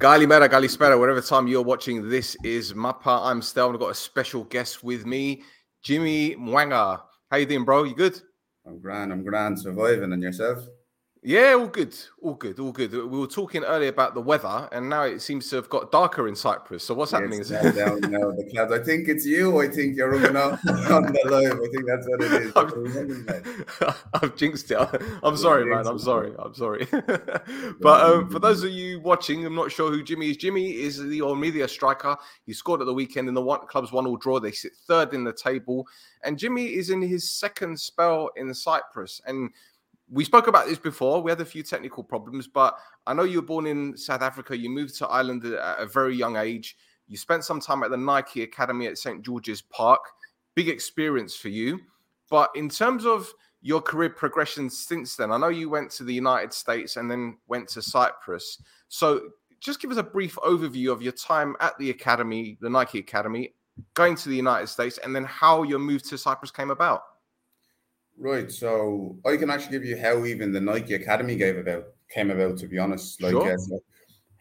Kalimera, Kalispera, whatever time you're watching, this is Mappa. I'm Stel, and I've got a special guest with me, Jimmy Mwanga. How you doing, bro? You good? I'm grand, surviving. And yourself? Yeah, all good. We were talking earlier about the weather, and now it seems to have got darker in Cyprus. So what's happening? Down the clouds. I think it's you. I think you're running out on the live. I think that's what it is. I've jinxed it. I'm sorry, man. But for those of you watching, I'm not sure who Jimmy is. Jimmy is the Ormidia striker. He scored at the weekend in the club's 1-1 draw. They sit third in the table. And Jimmy is in his second spell in Cyprus. And we spoke about this before. We had a few technical problems, but I know you were born in South Africa. You moved to Ireland at a very young age. You spent some time at the Nike Academy at St. George's Park. Big experience for you. But in terms of your career progression since then, I know you went to the United States and then went to Cyprus. So just give us a brief overview of your time at the Academy, the Nike Academy, going to the United States, and then how your move to Cyprus came about. Right, so I can actually give you how even the Nike Academy came about, to be honest. Like, sure.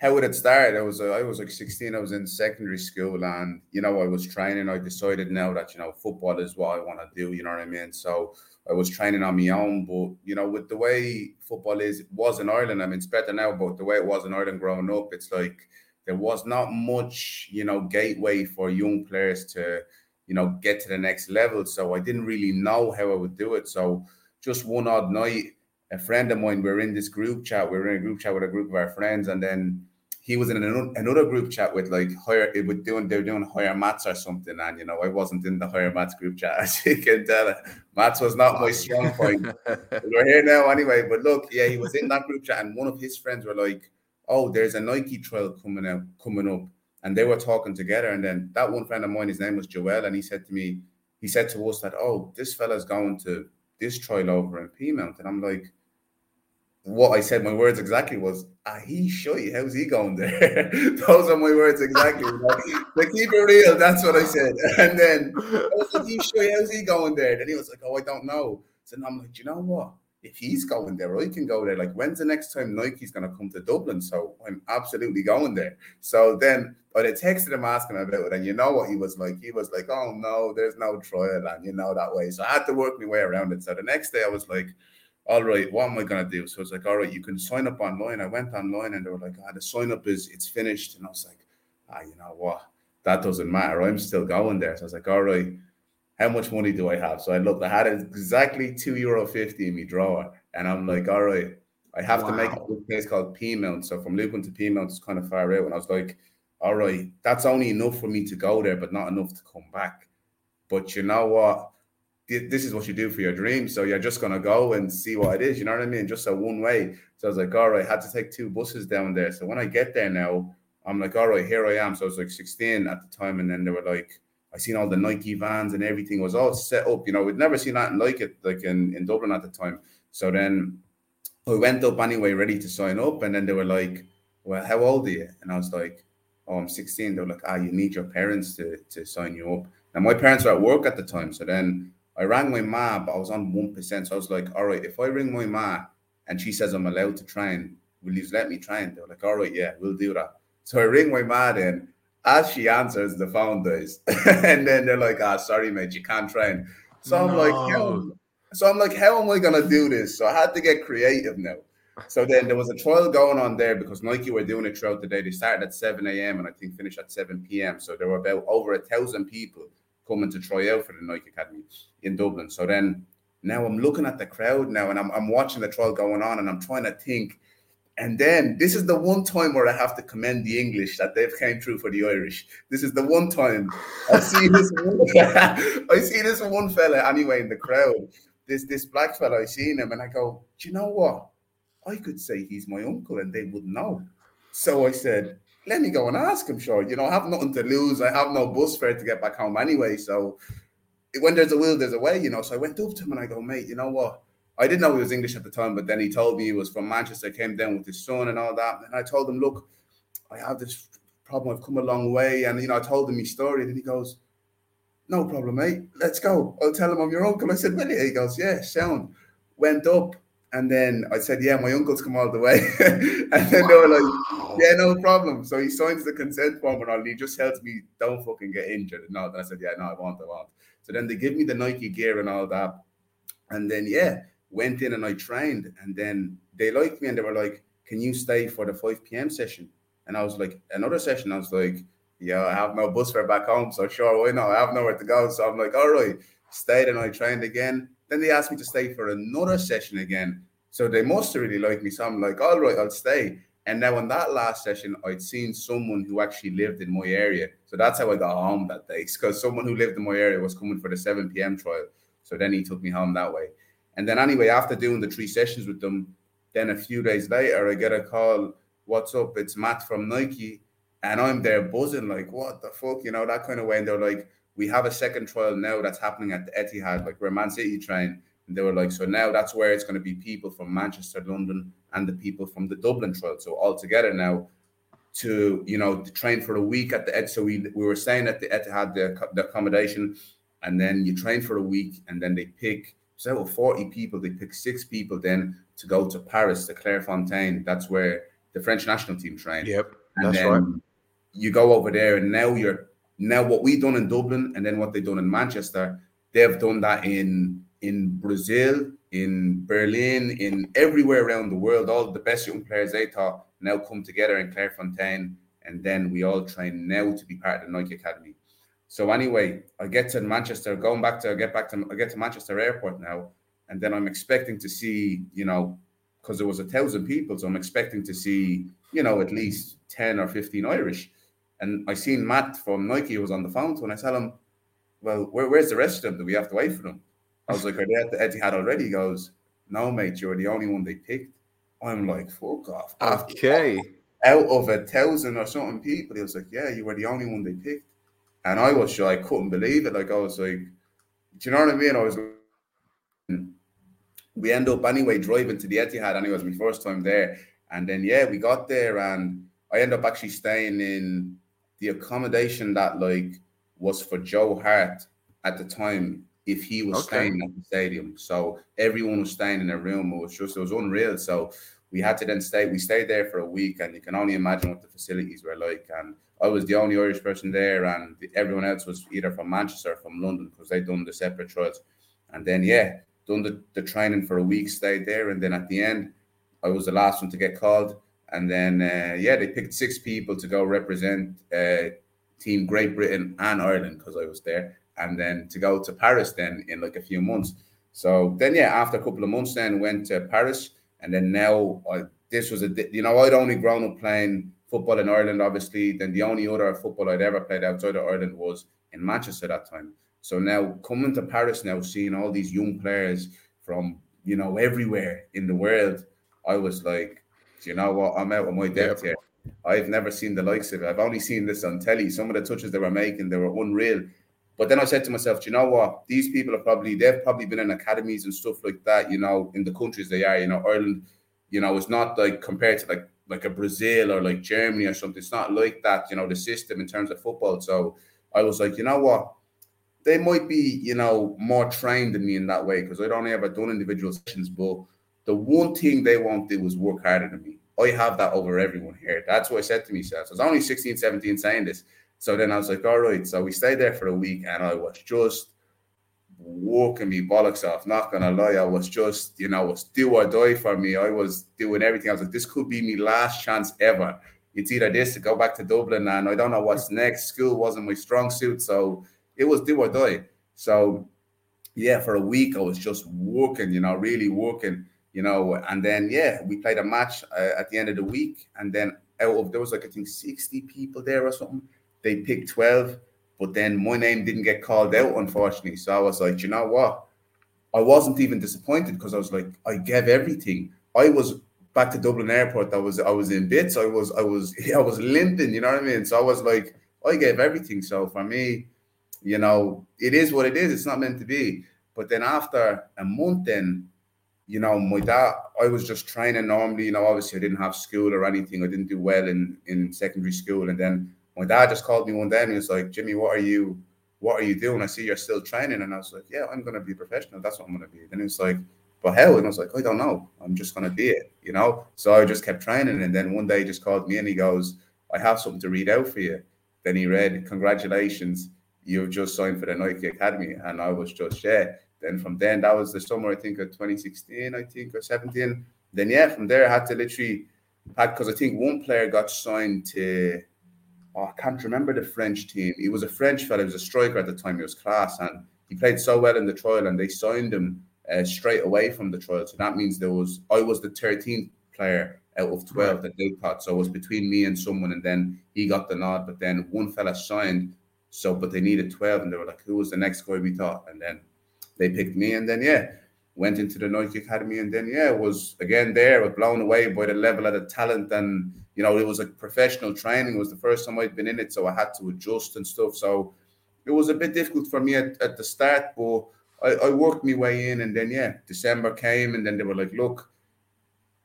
How it had started, I was like 16, I was in secondary school, and, you know, I was training. I decided now that, you know, football is what I want to do, you know what I mean? So I was training on my own, but, you know, with the way football is, it was in Ireland. I mean, it's better now, but the way it was in Ireland growing up, it's like there was not much, you know, gateway for young players to, you know, get to the next level. So I didn't really know how I would do it. So just one odd night, a friend of mine, we were in a group chat with a group of our friends, and then he was in another group chat with like they were doing higher maths or something. And, you know, I wasn't in the higher maths group chat, as you can tell. Maths was not my strong point. We're here now anyway. But look, yeah, he was in that group chat, and one of his friends were like, oh, there's a Nike trial coming up. And they were talking together. And then that one friend of mine, his name was Joel. And he said to us that, oh, this fella's going to this trial over in Piemont. And I'm like, what I said, my words exactly was, he's shy. How's he going there? Those are my words exactly. Like, keep it real. That's what I said. And then I was like, he's shy. How's he going there? Then he was like, oh, I don't know. So then I'm like, you know what? If he's going there, I can go there. Like, when's the next time Nike's going to come to Dublin? So I'm absolutely going there. So then I texted him asking about it, and you know what he was like? He was like, oh, no, there's no trial, and you know that way. So I had to work my way around it. So the next day I was like, all right, what am I going to do? So it's like, all right, you can sign up online. I went online, and they were like, the sign-up it's finished. And I was like, you know what? That doesn't matter. I'm still going there. So I was like, all right. How much money do I have? So I looked, I had exactly €2.50 in my drawer. And I'm like, all right, I have to make it to a place called Piemont. So from Lucan to Piemont, it's kind of far out. And I was like, all right, that's only enough for me to go there, but not enough to come back. But you know what? This is what you do for your dream. So you're just going to go and see what it is. You know what I mean? Just a one way. So I was like, all right, I had to take two buses down there. So when I get there now, I'm like, all right, here I am. So I was like 16 at the time. And then they were like, I seen all the Nike vans and everything was all set up. You know, we'd never seen nothing like it, like in Dublin at the time. So then I went up anyway, ready to sign up. And then they were like, well, how old are you? And I was like, oh, I'm 16. They were like, you need your parents to sign you up. Now, my parents were at work at the time. So then I rang my ma, but I was on 1%. So I was like, all right, if I ring my ma and she says I'm allowed to train, will you let me train? They were like, all right, yeah, we'll do that. So I ring my ma then. As she answers, the phone dies. And then they're like, sorry, mate, you can't train. So I'm like, how am I going to do this? So I had to get creative now. So then there was a trial going on there because Nike were doing it throughout the day. They started at 7 a.m. and I think finished at 7 p.m. So there were about over 1,000 people coming to try out for the Nike Academy in Dublin. So then Now I'm looking at the crowd now, and I'm watching the trial going on, and I'm trying to think. And then this is the one time where I have to commend the English that they've came through for the Irish. This is the one time I see this. I see this one fella anyway in the crowd. This black fella, I seen him, and I go, do you know what? I could say he's my uncle, and they wouldn't know. So I said, let me go and ask him. Sure, you know, I have nothing to lose. I have no bus fare to get back home anyway. So when there's a will, there's a way, you know. So I went up to him and I go, mate, you know what? I didn't know he was English at the time, but then he told me he was from Manchester, came down with his son and all that. And I told him, look, I have this problem. I've come a long way. And, you know, I told him his story. And he goes, no problem, mate. Let's go. I'll tell him I'm your uncle. I said, really? He goes, yeah, sound. Went up. And then I said, yeah, my uncle's come all the way. And then they were like, yeah, no problem. So he signs the consent form and all. And he just helps me, don't fucking get injured. And all that. I said, yeah, no, I won't. So then they give me the Nike gear and all that. And then, yeah, went in and I trained. And then they liked me and they were like, can you stay for the 5 p.m. session? And I was like, another session? I was like, yeah, I have no bus fare back home. So sure, why not? I have nowhere to go. So I'm like, all right, stayed and I trained again. Then they asked me to stay for another session again. So they must have really liked me. So I'm like, all right, I'll stay. And now in that last session, I'd seen someone who actually lived in my area. So that's how I got home that day, because someone who lived in my area was coming for the 7 p.m. trial. So then he took me home that way. And then anyway, after doing the 3 sessions with them, then a few days later, I get a call, what's up? It's Matt from Nike. And I'm there buzzing like, what the fuck? You know, that kind of way. And they're like, we have a second trial now that's happening at the Etihad, like where Man City train. And they were like, so now that's where it's going to be people from Manchester, London, and the people from the Dublin trial. So all together now to, you know, to train for a week at the Etihad. So we were staying at the Etihad, the accommodation, and then you train for a week, and then they pick, so 40 people, they pick 6 people then to go to Paris, to Clairefontaine. That's where the French national team trained. Yep, and that's right. You go over there, and now what we done in Dublin and then what they done in Manchester, they've done that in Brazil, in Berlin, in everywhere around the world. All the best young players they taught now come together in Clairefontaine, and then we all train now to be part of the Nike Academy. So anyway, I get to Manchester, I get to Manchester Airport now, and then I'm expecting to see, you know, because there was 1,000 people, so I'm expecting to see, you know, at least 10 or 15 Irish. And I seen Matt from Nike was on the phone to, and I tell him, well, where's the rest of them? Do we have to wait for them? I was like, are they at the Etihad already? He goes, no, mate, you're the only one they picked. I'm like, fuck off. Okay. Out of 1,000 or something people, he was like, yeah, you were the only one they picked. And I was sure, I couldn't believe it. Like, I was like, do you know what I mean? I was like, we end up anyway driving to the Etihad. Anyway, it was my first time there. And then, yeah, we got there, and I ended up actually staying in the accommodation that, like, was for Joe Hart at the time, if he was staying at the stadium. So everyone was staying in a room. It was unreal. So we had to then stay. We stayed there for a week, and you can only imagine what the facilities were like. And I was the only Irish person there, and everyone else was either from Manchester or from London, because they'd done the separate trials. And then, yeah, done the training for a week, stayed there. And then at the end, I was the last one to get called. And then, they picked 6 people to go represent Team Great Britain and Ireland, because I was there. And then to go to Paris then in like a few months. So then, yeah, after a couple of months then went to Paris. And then now, I'd only grown up playing football in Ireland, obviously. Then the only other football I'd ever played outside of Ireland was in Manchester that time. So now coming to Paris now, seeing all these young players from, you know, everywhere in the world, I was like, do you know what? I'm out of my depth here. I've never seen the likes of it. I've only seen this on telly. Some of the touches they were making, they were unreal. But then I said to myself, do you know what? These people are they've probably been in academies and stuff like that, you know, in the countries they are. You know, Ireland, you know, it's not like compared to like a Brazil or like Germany or something. It's not like that, you know, the system in terms of football. So I was like, you know what? They might be, you know, more trained than me in that way, because I'd only ever done individual sessions. But the one thing they won't do is work harder than me. I have that over everyone here. That's what I said to myself. So I was only 16, 17 saying this. So then I was like, all right. So we stayed there for a week, and I was just walking me bollocks off. Not going to lie. I was just, you know, it was do or die for me. I was doing everything. I was like, this could be my last chance ever. It's either this to go back to Dublin, and I don't know what's next. School wasn't my strong suit. So it was do or die. So, for a week I was just working, really working, and then, we played a match at the end of the week. And then out of, there was like, I think 60 people there or something. They picked 12, but then my name didn't get called out, unfortunately. So I was like, you know what? I wasn't even disappointed because I was like, I gave everything. I was back to Dublin Airport. I was in bits. I was limping, you know what I mean? So I was like, I gave everything. So for me, it is what it is. It's not meant to be. But then after a month then, my dad, I was just training normally, obviously I didn't have school or anything. I didn't do well in secondary school. And then my dad just called me one day and he was like, Jimmy, what are you doing? I see you're still training. And I was like, yeah, I'm going to be a professional. That's what I'm going to be. Then he was like, but how? And I was like, I don't know. I'm just going to be it, So I just kept training. And then one day he just called me and he goes, I have something to read out for you. Then he read, congratulations, you've just signed for the Nike Academy. And I was just, Then from then, that was the summer, I think, of 2016, or 17. Then, from there, I had to literally pack, because I think one player got signed to, I can't remember the French team. He was a French fella. He was a striker at the time. He was class. And he played so well in the trial, and they signed him straight away from the trial. So that means I was the 13th player out of 12 that they cut. So it was between me and someone, and then he got the nod. But then one fella signed, but they needed 12, and they were like, who was the next guy we thought? And then they picked me, and then, went into the Nike Academy. And then, was, again, there, was blown away by the level of the talent. And, it was like professional training. It was the first time I'd been in it, so I had to adjust and stuff. So it was a bit difficult for me at the start, but I worked my way in. And then, December came, and then they were like, look,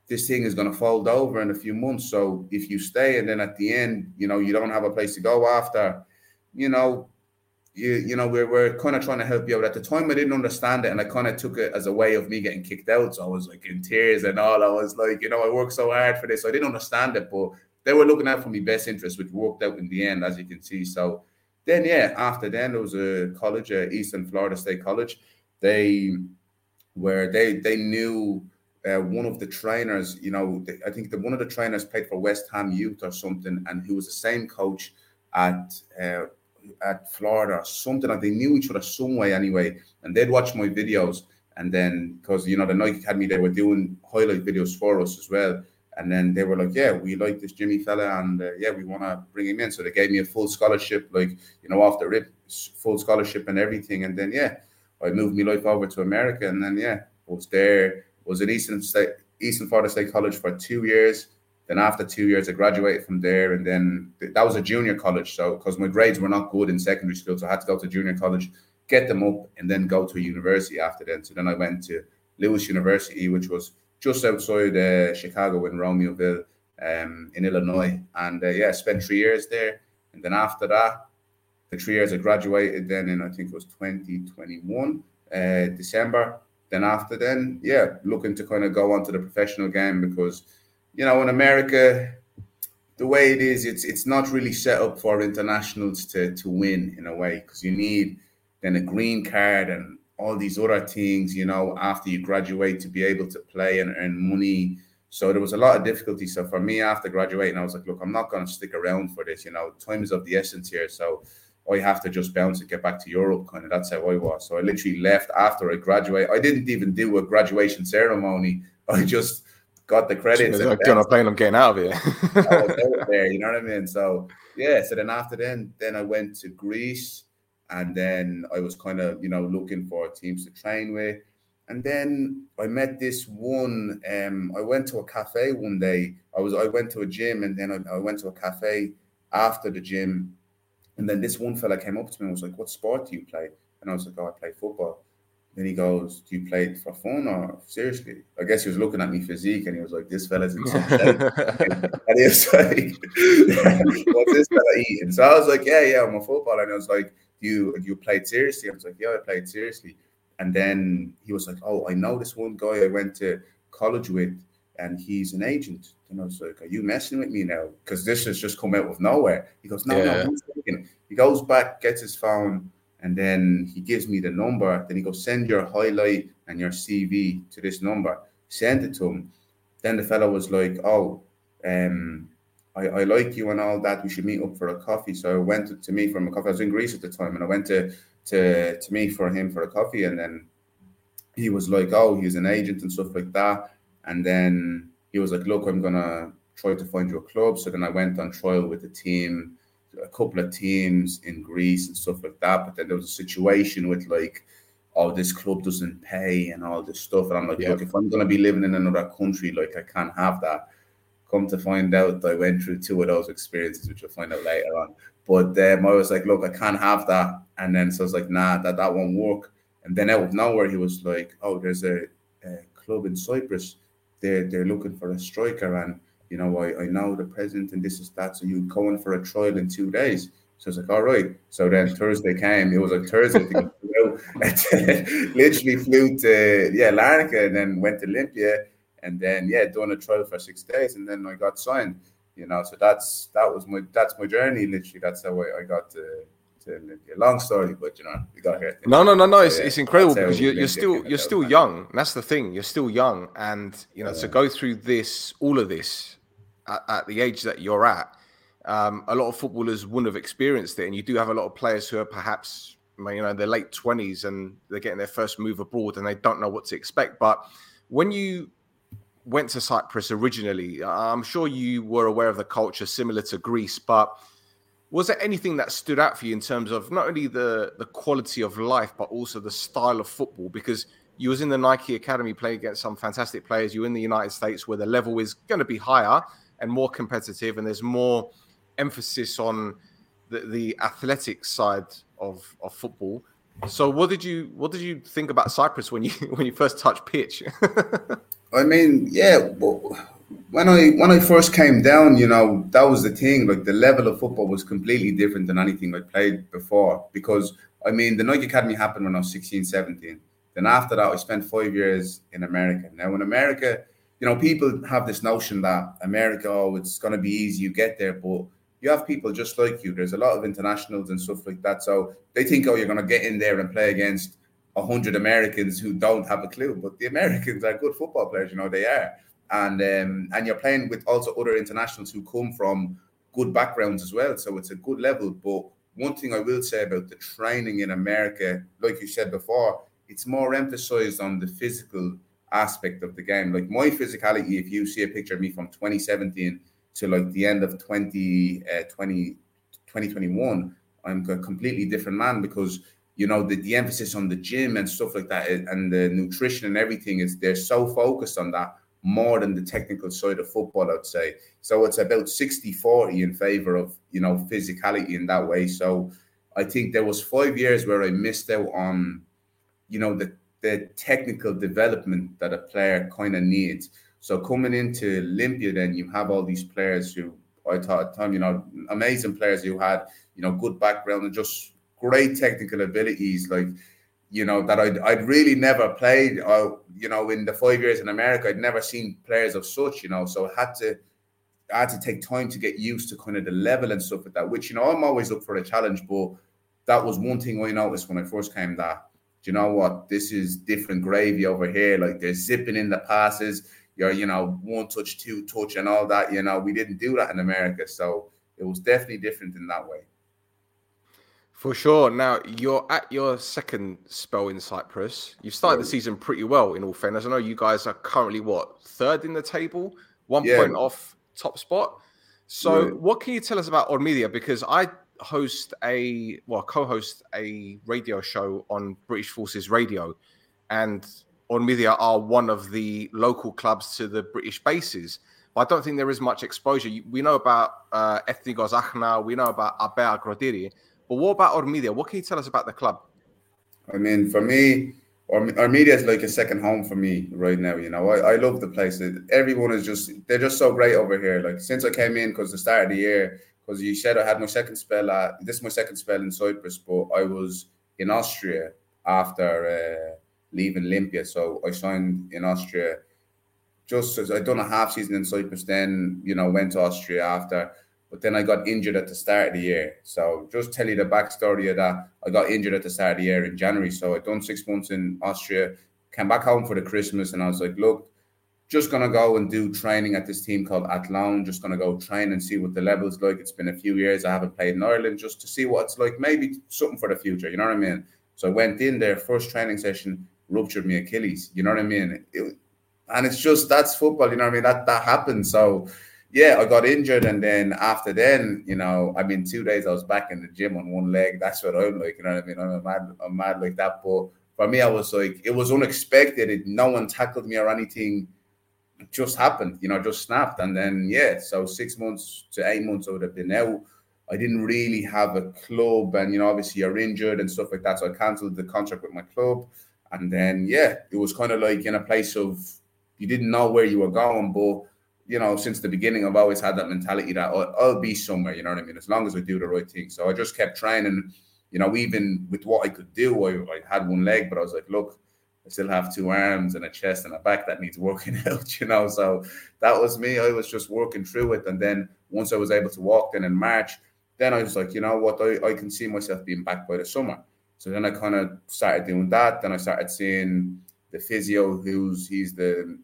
this thing is going to fold over in a few months. So if you stay, and then at the end, you don't have a place to go after, we're kind of trying to help you out. At the time, I didn't understand it, and I kind of took it as a way of me getting kicked out. So I was like in tears and all. I was like, I worked so hard for this. So I didn't understand it, but they were looking out for my best interest, which worked out in the end, as you can see. So then, after then, there was a college, Eastern Florida State College. They knew one of the trainers, I think one of the trainers played for West Ham Youth or something, and he was the same coach at Florida or something. Like, they knew each other some way anyway, and they'd watch my videos. And then, because the Nike Academy, they were doing highlight videos for us as well. And then they were like, we like this Jimmy fella, and we want to bring him in. So they gave me a full scholarship, like, off the rip, full scholarship and everything. And then I moved my life over to America. And then was at Eastern Florida State College for 2 years. Then after 2 years, I graduated from there. And then that was a junior college. So because my grades were not good in secondary school, so I had to go to junior college, get them up, and then go to a university after that. So then I went to Lewis University, which was just outside Chicago in Romeoville, in Illinois. And I spent 3 years there. And then after that, the 3 years I graduated then in, I think it was 2021, December. Then after then, looking to kind of go on to the professional game because, in America, the way it is, it's not really set up for internationals to win in a way, because you need then a green card and all these other things, after you graduate to be able to play and earn money. So there was a lot of difficulty. So for me, after graduating, I was like, look, I'm not going to stick around for this, time is of the essence here. So I have to just bounce and get back to Europe, kind of. That's how I was. So I literally left after I graduated. I didn't even do a graduation ceremony. I just got the credits. I'm getting out of here. I was out there, you know what I mean? So, so then after then I went to Greece, and then I was kind of, looking for teams to train with. And then I met this one, I went to a cafe one day. I went to a gym, and then I went to a cafe after the gym. And then this one fella came up to me and was like, what sport do you play? And I was like, oh, I play football. Then he goes, do you play it for fun or seriously? I guess he was looking at me physique, and he was like, this fella's in some shape. And he was like, what's this fella eating? So I was like, I'm a footballer. And I was like, you play it seriously? I was like, I play it seriously. And then he was like, oh, I know this one guy I went to college with, and he's an agent. And I was like, are you messing with me now? Because this has just come out of nowhere. He goes, no, one second. He goes back, gets his phone, and then he gives me the number. Then he goes, send your highlight and your CV to this number. Send it to him. Then the fellow was like, oh, I like you and all that. We should meet up for a coffee. So I went to meet for a coffee. I was in Greece at the time, and I went to to me for him for a coffee. And then he was like, oh, he's an agent and stuff like that. And then he was like, look, I'm going to try to find you a club. So then I went on trial with the team, a couple of teams in Greece and stuff like that. But then there was a situation with like, oh, this club doesn't pay and all this stuff. And I'm like, look, if I'm going to be living in another country, like I can't have that. Come to find out, I went through two of those experiences, which you'll find out later on. But I was like, look, I can't have that. And then so I was like, nah, that won't work. And then out of nowhere, he was like, oh, there's a club in Cyprus. They're looking for a striker. And, you know, I know the president and this is that. So you go in for a trial in 2 days. So I was like, all right. So then Thursday came. It was a Thursday thing. Literally flew to Larnaca and then went to Olympia and then doing a trial for 6 days and then I got signed. You know, so that's my journey. Literally, that's how I got to Olympia. Long story, but you know, we got here. No. It's incredible because you're still young. And that's the thing. You're still young, and you know, to go through all of this, at the age that you're at, a lot of footballers wouldn't have experienced it, and you do have a lot of players who are perhaps, you know, their late 20s and they're getting their first move abroad and they don't know what to expect. But when you went to Cyprus originally, I'm sure you were aware of the culture similar to Greece, but was there anything that stood out for you in terms of not only the quality of life, but also the style of football? Because you was in the Nike Academy playing against some fantastic players. You were in the United States where the level is going to be higher and more competitive and there's more emphasis on the athletic side of football. So what did you think about Cyprus when you first touched pitch? I mean, when I first came down, you know, that was the thing. Like the level of football was completely different than anything I played before, because I mean the Nike Academy happened when I was 16, 17. Then after that I spent 5 years in America. Now in America, you know, people have this notion that America, oh, it's going to be easy, you get there, but you have people just like you. There's a lot of internationals and stuff like that. So they think, oh, you're going to get in there and play against 100 Americans who don't have a clue. But the Americans are good football players, you know, they are. And you're playing with also other internationals who come from good backgrounds as well. So it's a good level. But one thing I will say about the training in America, like you said before, it's more emphasized on the physical aspect of the game. Like my physicality, if you see a picture of me from 2017 to like the end of 2021, I'm a completely different man, because, you know, the emphasis on the gym and stuff like that and the nutrition and everything is, they're so focused on that more than the technical side of football, I'd say. So it's about 60-40 in favor of, you know, physicality in that way. So I think there was 5 years where I missed out on, you know, the technical development that a player kind of needs. So coming into Olympia, then you have all these players who I thought at the time, you know, amazing players who had, you know, good background and just great technical abilities, like, you know, that I'd really never played. You know, in the 5 years in America, I'd never seen players of such, you know, so I had to take time to get used to kind of the level and stuff like that, which, you know, I'm always up for a challenge. But that was one thing I noticed when I first came, that, you know what, this is different gravy over here. Like they're zipping in the passes. You're, you know, one touch, two touch and all that. You know, we didn't do that in America. So it was definitely different in that way. For sure. Now, you're at your second spell in Cyprus. You've started the season pretty well, in all fairness. I know you guys are currently, what, third in the table? One point off top spot. So what can you tell us about Ormidia? Because I co-host a radio show on British Forces Radio. And Ormidia are one of the local clubs to the British bases. But I don't think there is much exposure. We know about Ethnikos Akhna, we know about Abea Grodiri, but what about Ormidia? What can you tell us about the club? I mean, for me, Ormidia is like a second home for me right now. You know, I love the place. Everyone is they're just so great over here. Like since I came in, because the start of the year, because you said I had my second spell this is my second spell in Cyprus, but I was in Austria after leaving Olympia. So I signed in Austria. Just as I'd done a half season in Cyprus, then, you know, went to Austria after. But then I got injured at the start of the year. So just tell you the backstory of that. I got injured at the start of the year in January. So I'd done 6 months in Austria, came back home for the Christmas, and I was like, look, just going to go and do training at this team called Athlone. Just going to go train and see what the level's like. It's been a few years I haven't played in Ireland, just to see what it's like. Maybe something for the future, you know what I mean? So I went in there, first training session, ruptured my Achilles, you know what I mean? And it's just, that's football, you know what I mean? That happens. So, yeah, I got injured. And then after then, you know, I mean, 2 days I was back in the gym on one leg. That's what I'm like, you know what I mean? I'm mad like that. But for me, I was like, it was unexpected. No one tackled me or anything. It just happened, you know, just snapped. And then, yeah, so 6 months to 8 months I would have been out. I didn't really have a club. And, you know, obviously you're injured and stuff like that. So I cancelled the contract with my club. And then, yeah, it was kind of like in a place of, you didn't know where you were going, but, you know, since the beginning, I've always had that mentality that I'll be somewhere, you know what I mean, as long as I do the right thing. So I just kept training, you know, even with what I could do. I had one leg, but I was like, look, I still have two arms and a chest and a back that needs working out, you know. So that was me. I was just working through it. And then once I was able to walk, then in March, then I was like, you know what, I can see myself being back by the summer. So then I kind of started doing that. Then I started seeing the physio, he's the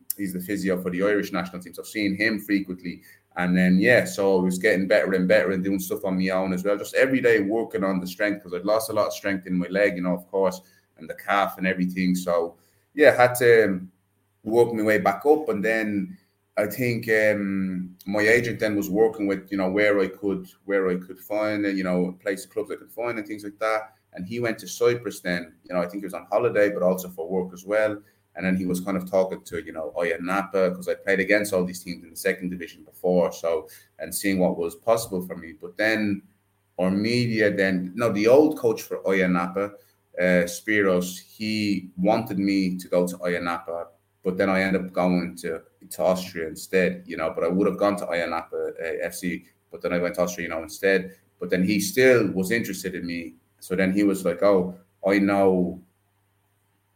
physio for the Irish national team. So I've seen him frequently. And then, yeah, so I was getting better and better and doing stuff on my own as well. Just every day working on the strength, because I'd lost a lot of strength in my leg, you know, of course, and the calf and everything. So, yeah, I had to work my way back up. And then I think my agent then was working with, you know, where I could find, you know, place clubs I could find and things like that. And he went to Cyprus then, you know, I think he was on holiday, but also for work as well. And then he was kind of talking to, you know, Ayanapa, because I played against all these teams in the second division before. So, and seeing what was possible for me. But then Ormidia then, no, the old coach for Ayanapa, Spiros, he wanted me to go to Ayanapa, but then I ended up going to Austria instead, you know, but I would have gone to Ayanapa FC, but then I went to Austria, you know, instead. But then he still was interested in me. So then he was like, oh, I know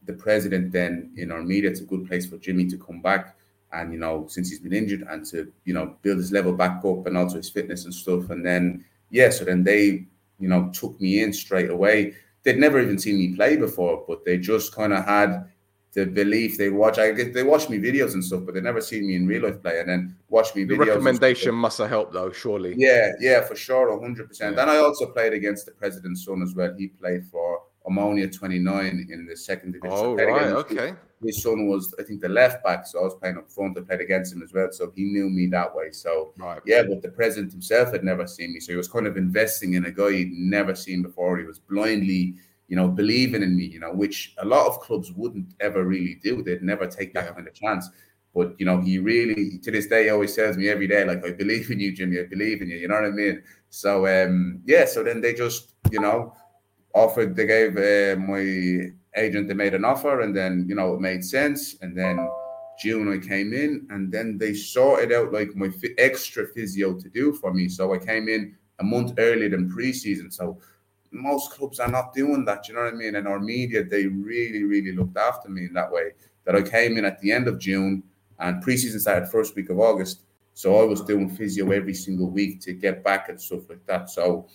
the president then in Ormidia, it's a good place for Jimmy to come back. And, you know, since he's been injured and to, you know, build his level back up and also his fitness and stuff. And then, yeah, so then they, you know, took me in straight away. They'd never even seen me play before, but they just kind of had the belief. They watched me videos and stuff, but they never seen me in real life play, and then watched me videos. The recommendation must have helped though, surely. Yeah, for sure, 100%. Yeah. And I also played against the president's son as well. He played for Omonia 29 in the second division. Oh, right, okay. His son was, I think, the left back, so I was playing up front. I played against him as well, so he knew me that way. So, right. Yeah, but the president himself had never seen me, so he was kind of investing in a guy he'd never seen before. He was blindly, you know, believing in me, you know, which a lot of clubs wouldn't ever really do. They'd never take that kind of chance. But, you know, he really, to this day, always tells me every day, like, I believe in you, Jimmy, I believe in you, you know what I mean? So, yeah, so then they just, you know, they gave my agent, they made an offer, and then, you know, it made sense. And then June I came in, and then they sorted out, like, my extra physio to do for me. So I came in a month earlier than pre-season, so most clubs are not doing that, you know what I mean? And Ormidia, they really, really looked after me in that way, that I came in at the end of June and preseason started first week of August. So I was doing physio every single week to get back and stuff like that. So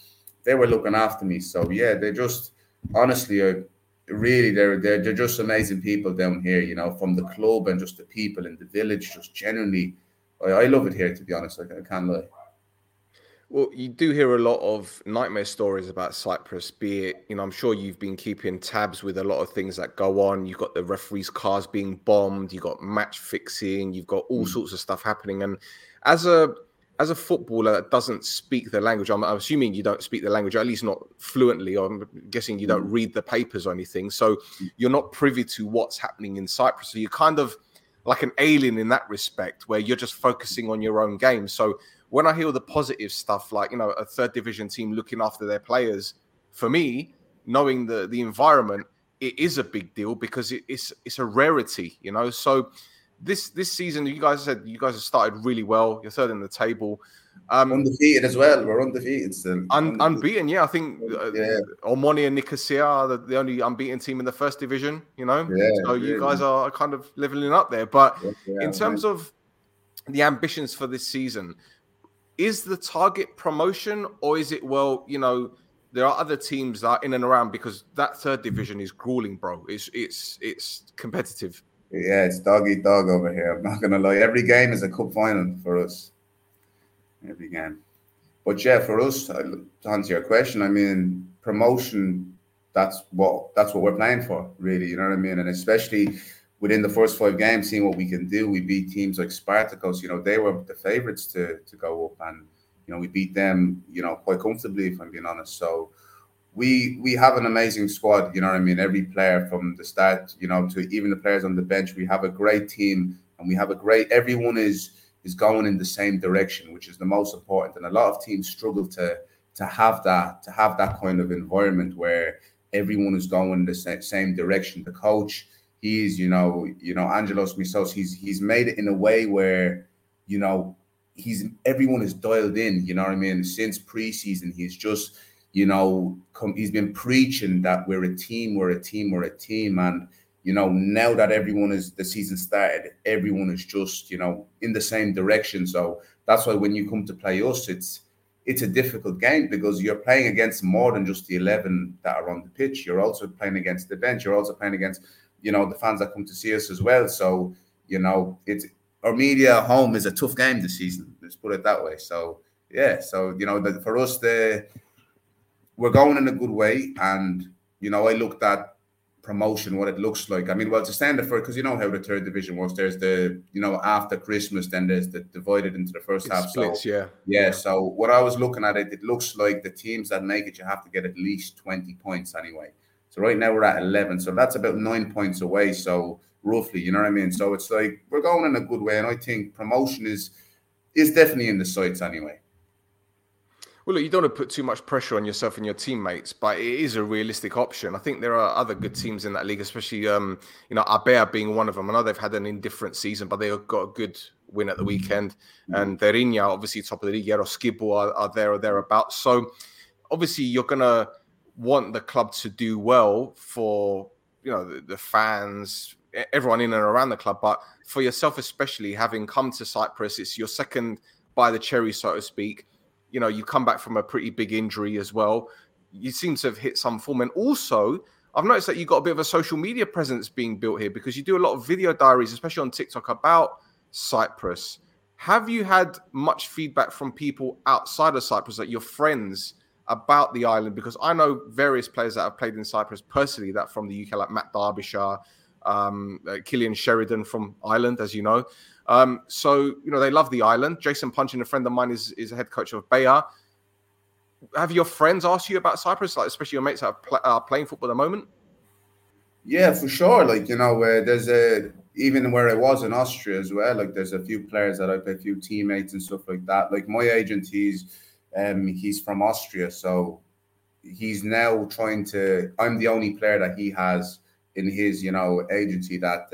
they were looking after me. So, yeah, they just honestly are really, they're just amazing people down here, you know, from the club and just the people in the village, just genuinely. I love it here, to be honest. I can't lie. Well, you do hear a lot of nightmare stories about Cyprus, be it, you know, I'm sure you've been keeping tabs with a lot of things that go on. You've got the referees' cars being bombed, you've got match fixing, you've got all sorts of stuff happening. And as a footballer that doesn't speak the language, I'm assuming you don't speak the language, or at least not fluently, or I'm guessing you don't read the papers or anything. So you're not privy to what's happening in Cyprus. So you're kind of like an alien in that respect, where you're just focusing on your own game. So when I hear all the positive stuff, like, you know, a third division team looking after their players, for me, knowing the environment, it is a big deal, because it's a rarity, you know. So this season, you guys said you guys have started really well. You're third in the table. Undefeated as well. We're undefeated still. Unbeaten, yeah. I think Omonia and Nicosia are the only unbeaten team in the first division, you know. Yeah, so you guys are kind of leveling up there. But in terms of the ambitions for this season, is the target promotion, or is it, well, you know, there are other teams that are in and around, because that third division is grueling, bro. It's competitive. Yeah, it's dog eat dog over here. I'm not going to lie. Every game is a cup final for us. Every game. But yeah, for us, to answer your question, I mean, promotion, that's what we're playing for, really. You know what I mean? And especially within the first five games, seeing what we can do. We beat teams like Spartacus. You know, they were the favourites to go up. And, you know, we beat them, you know, quite comfortably, if I'm being honest. So we have an amazing squad. You know what I mean? Every player from the start, you know, to even the players on the bench. We have a great team, and we have a great – everyone is going in the same direction, which is the most important. And a lot of teams struggle to have that kind of environment where everyone is going in the same direction. The coach – he's, you know, Angelos Misseos, he's made it in a way where, you know, everyone is dialed in, you know what I mean? Since preseason, he's just, you know, he's been preaching that we're a team. And, you know, now that the season started, everyone is just, you know, in the same direction. So that's why when you come to play us, it's a difficult game, because you're playing against more than just the 11 that are on the pitch. You're also playing against the bench. You're also playing against, you know, the fans that come to see us as well. So, you know, Ormidia home is a tough game this season. Let's put it that way. So, yeah. So, you know, for us, we're going in a good way. And, you know, I looked at promotion, what it looks like. I mean, well, to stand for it, because you know how the third division works. There's the, you know, after Christmas, then there's the divided into the first half. Splits, so, yeah. So what I was looking at, it looks like the teams that make it, you have to get at least 20 points anyway. So right now we're at 11. So that's about 9 points away. So roughly, you know what I mean? So it's like we're going in a good way. And I think promotion is definitely in the sights anyway. Well, look, you don't want to put too much pressure on yourself and your teammates, but it is a realistic option. I think there are other good teams in that league, especially, you know, Abea being one of them. I know they've had an indifferent season, but they got a good win at the weekend. And Terinya, obviously top of the league, Yaroskibo are there or thereabouts. So obviously you're going to want the club to do well for, you know, the fans, everyone in and around the club, but for yourself especially, having come to Cyprus, it's your second by the cherry, so to speak. You know, you come back from a pretty big injury as well. You seem to have hit some form. And also, I've noticed that you've got a bit of a social media presence being built here, because you do a lot of video diaries, especially on TikTok, about Cyprus. Have you had much feedback from people outside of Cyprus, like your friends, about the island? Because I know various players that have played in Cyprus personally, that from the UK, like Matt Derbyshire, Killian Sheridan from Ireland, as you know. So, you know, they love the island. Jason Punch, and a friend of mine is a head coach of Bayer. Have your friends asked you about Cyprus, like especially your mates that are playing football at the moment? Yeah, for sure. Like, you know, even where I was in Austria as well, like there's a few players that I play, a few teammates and stuff like that. Like my agent, he's from Austria, so he's now trying to. I'm the only player that he has in his, you know, agency that's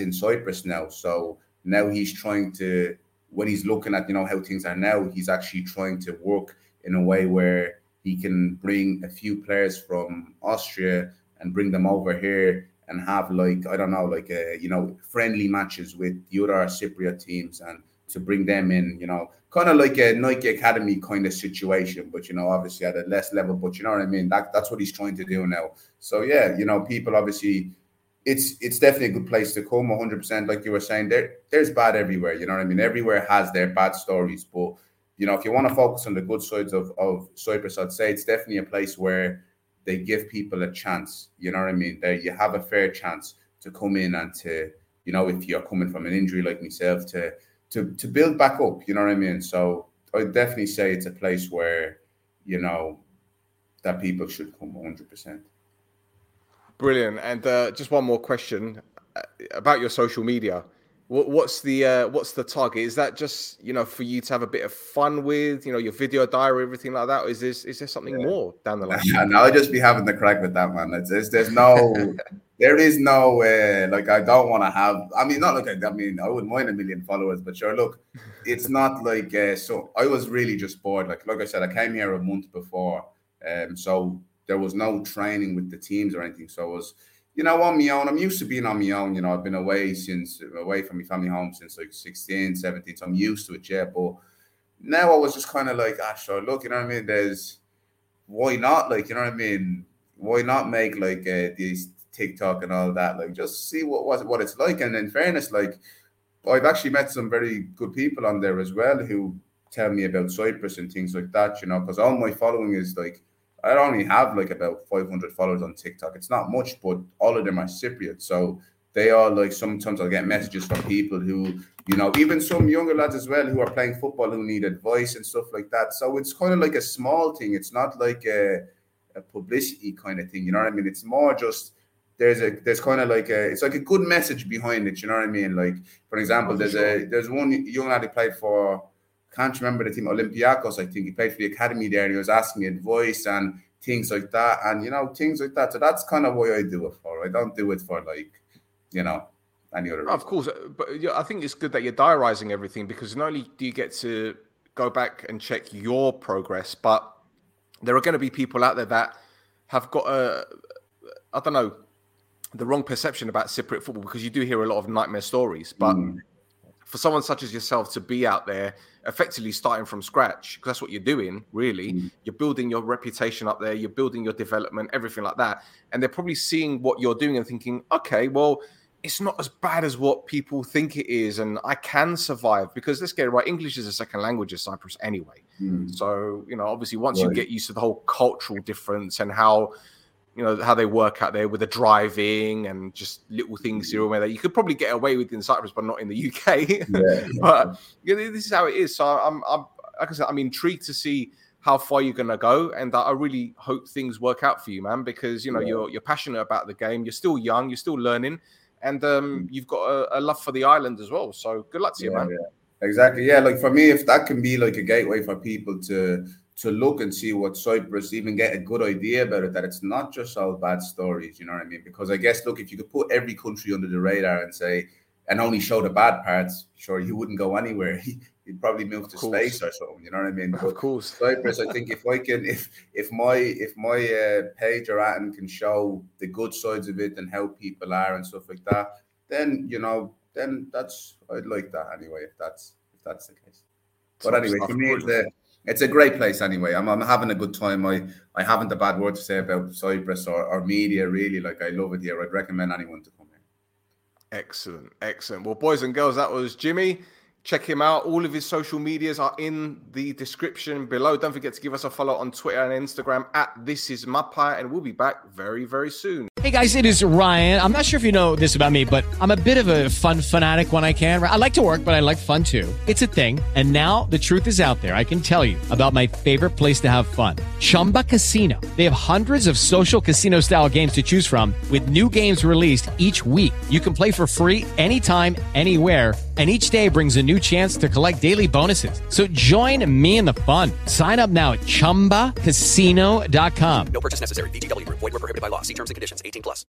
in Cyprus now. So now he's trying to, when he's looking at, you know, how things are now, he's actually trying to work in a way where he can bring a few players from Austria and bring them over here and have, like, I don't know, like you know, friendly matches with the other Cypriot teams, and to bring them in, you know, kind of like a Nike Academy kind of situation, but, you know, obviously at a less level, but you know what I mean? That's what he's trying to do now. So, yeah, you know, people obviously, it's definitely a good place to come, 100%. Like you were saying, there's bad everywhere, you know what I mean? Everywhere has their bad stories, but, you know, if you want to focus on the good sides of Cyprus, I'd say it's definitely a place where they give people a chance, you know what I mean? You have a fair chance to come in and to, you know, if you're coming from an injury like myself, to build back up, you know what I mean? So I definitely say it's a place where, you know, that people should come 100%. Brilliant. And just one more question about your social media. What's the target? Is that just, you know, for you to have a bit of fun with, you know, your video diary, everything like that? Or is there something more down the line? No, I'll just be having the crack with that, man. There is no, I don't want to have, I mean, not like, I mean, I wouldn't mind 1 million followers, but sure, look, it's not like, so I was really just bored. Like I said, I came here a month before, so there was no training with the teams or anything. So I was, you know, on my own. I'm used to being on my own. You know, I've been away from my family home since like 16, 17. So I'm used to it, yeah. But now I was just kind of like, sure, look, you know what I mean? Why not? Like, you know what I mean? Why not make like these TikTok and all that, like, just see what it's like. And in fairness, like, I've actually met some very good people on there as well who tell me about Cyprus and things like that, you know, because all my following is like, I only have like about 500 followers on TikTok. It's not much, but all of them are Cypriots. So they are like, sometimes I'll get messages from people who, you know, even some younger lads as well who are playing football who need advice and stuff like that. So it's kind of like a small thing. It's not like a publicity kind of thing. You know what I mean? It's more just, there's kind of like a, it's like a good message behind it. You know what I mean? Like, for example, there's one young lad who played for, can't remember the team, Olympiacos, I think. He played for the academy there, and he was asking me advice and things like that, and, you know, things like that. So that's kind of why I do it for. I don't do it for, like, you know, any other reason. Of course, but I think it's good that you're diarising everything, because not only do you get to go back and check your progress, but there are going to be people out there that have got a, I don't know, the wrong perception about Cypriot football, because you do hear a lot of nightmare stories, but... For someone such as yourself to be out there effectively starting from scratch, because that's what you're doing, really. You're building your reputation up there. You're building your development, everything like that. And they're probably seeing what you're doing and thinking, okay, well, it's not as bad as what people think it is. And I can survive, because let's get it right. English is a second language in Cyprus anyway. So, you know, obviously once you get used to the whole cultural difference and how, you know, how they work out there with the driving and just little things here and there that you could probably get away with in Cyprus, but not in the UK. But you know, this is how it is. So I'm, like I said, I'm intrigued to see how far you're going to go. And I really hope things work out for you, man, because, you know, you're passionate about the game. You're still young, you're still learning, and you've got a love for the island as well. So good luck to you, man. Exactly. Yeah. Like, for me, if that can be like a gateway for people to look and see what Cyprus, even get a good idea about it, that it's not just all bad stories, you know what I mean? Because I guess, look, if you could put every country under the radar and say, and only show the bad parts, sure, you wouldn't go anywhere. You'd probably move to space or something, you know what I mean? But of course. Cyprus, I think if my page or Atten can show the good sides of it and how people are and stuff like that, then, you know, then that's, I'd like that anyway, if that's the case. But anyway, for me, it's a great place anyway. I'm having a good time. I haven't a bad word to say about Cyprus or media, really. Like, I love it here. I'd recommend anyone to come here. Excellent, excellent. Well, boys and girls, that was Jimmy. Check him out. All of his social medias are in the description below. Don't forget to give us a follow on Twitter and Instagram @thisismappa, and we'll be back very, very soon. Hey, guys, it is Ryan. I'm not sure if you know this about me, but I'm a bit of a fun fanatic when I can. I like to work, but I like fun, too. It's a thing, and now the truth is out there. I can tell you about my favorite place to have fun, Chumba Casino. They have hundreds of social casino-style games to choose from, with new games released each week. You can play for free anytime, anywhere, and each day brings a new chance to collect daily bonuses. So join me in the fun. Sign up now at chumbacasino.com. No purchase necessary. VGW. Void where prohibited by law. See terms and conditions. 18+.